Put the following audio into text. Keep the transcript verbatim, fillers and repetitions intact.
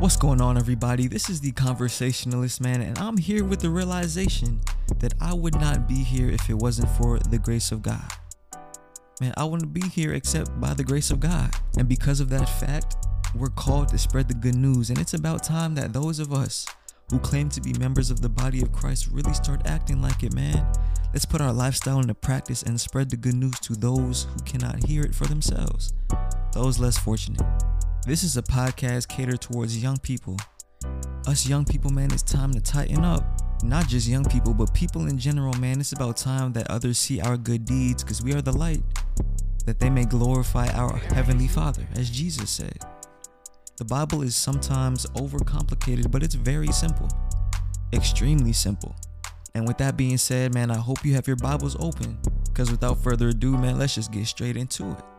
What's going on, everybody? This is the Conversationalist Man, and I'm here with the realization that I would not be here if it wasn't for the grace of God. Man, I wouldn't be here except by the grace of God. And because of that fact, we're called to spread the good news. And it's about time that those of us who claim to be members of the body of Christ really start acting like it, man. Let's put our lifestyle into practice and spread the good news to those who cannot hear it for themselves, those less fortunate. This is a podcast catered towards young people. Us young people, man, it's time to tighten up. Not just young people, but people in general, man. It's about time that others see our good deeds, because we are the light, that they may glorify our Heavenly Father, as Jesus said. The Bible is sometimes overcomplicated, but it's very simple, extremely simple. And with that being said, man, I hope you have your Bibles open, because without further ado, man, let's just get straight into it.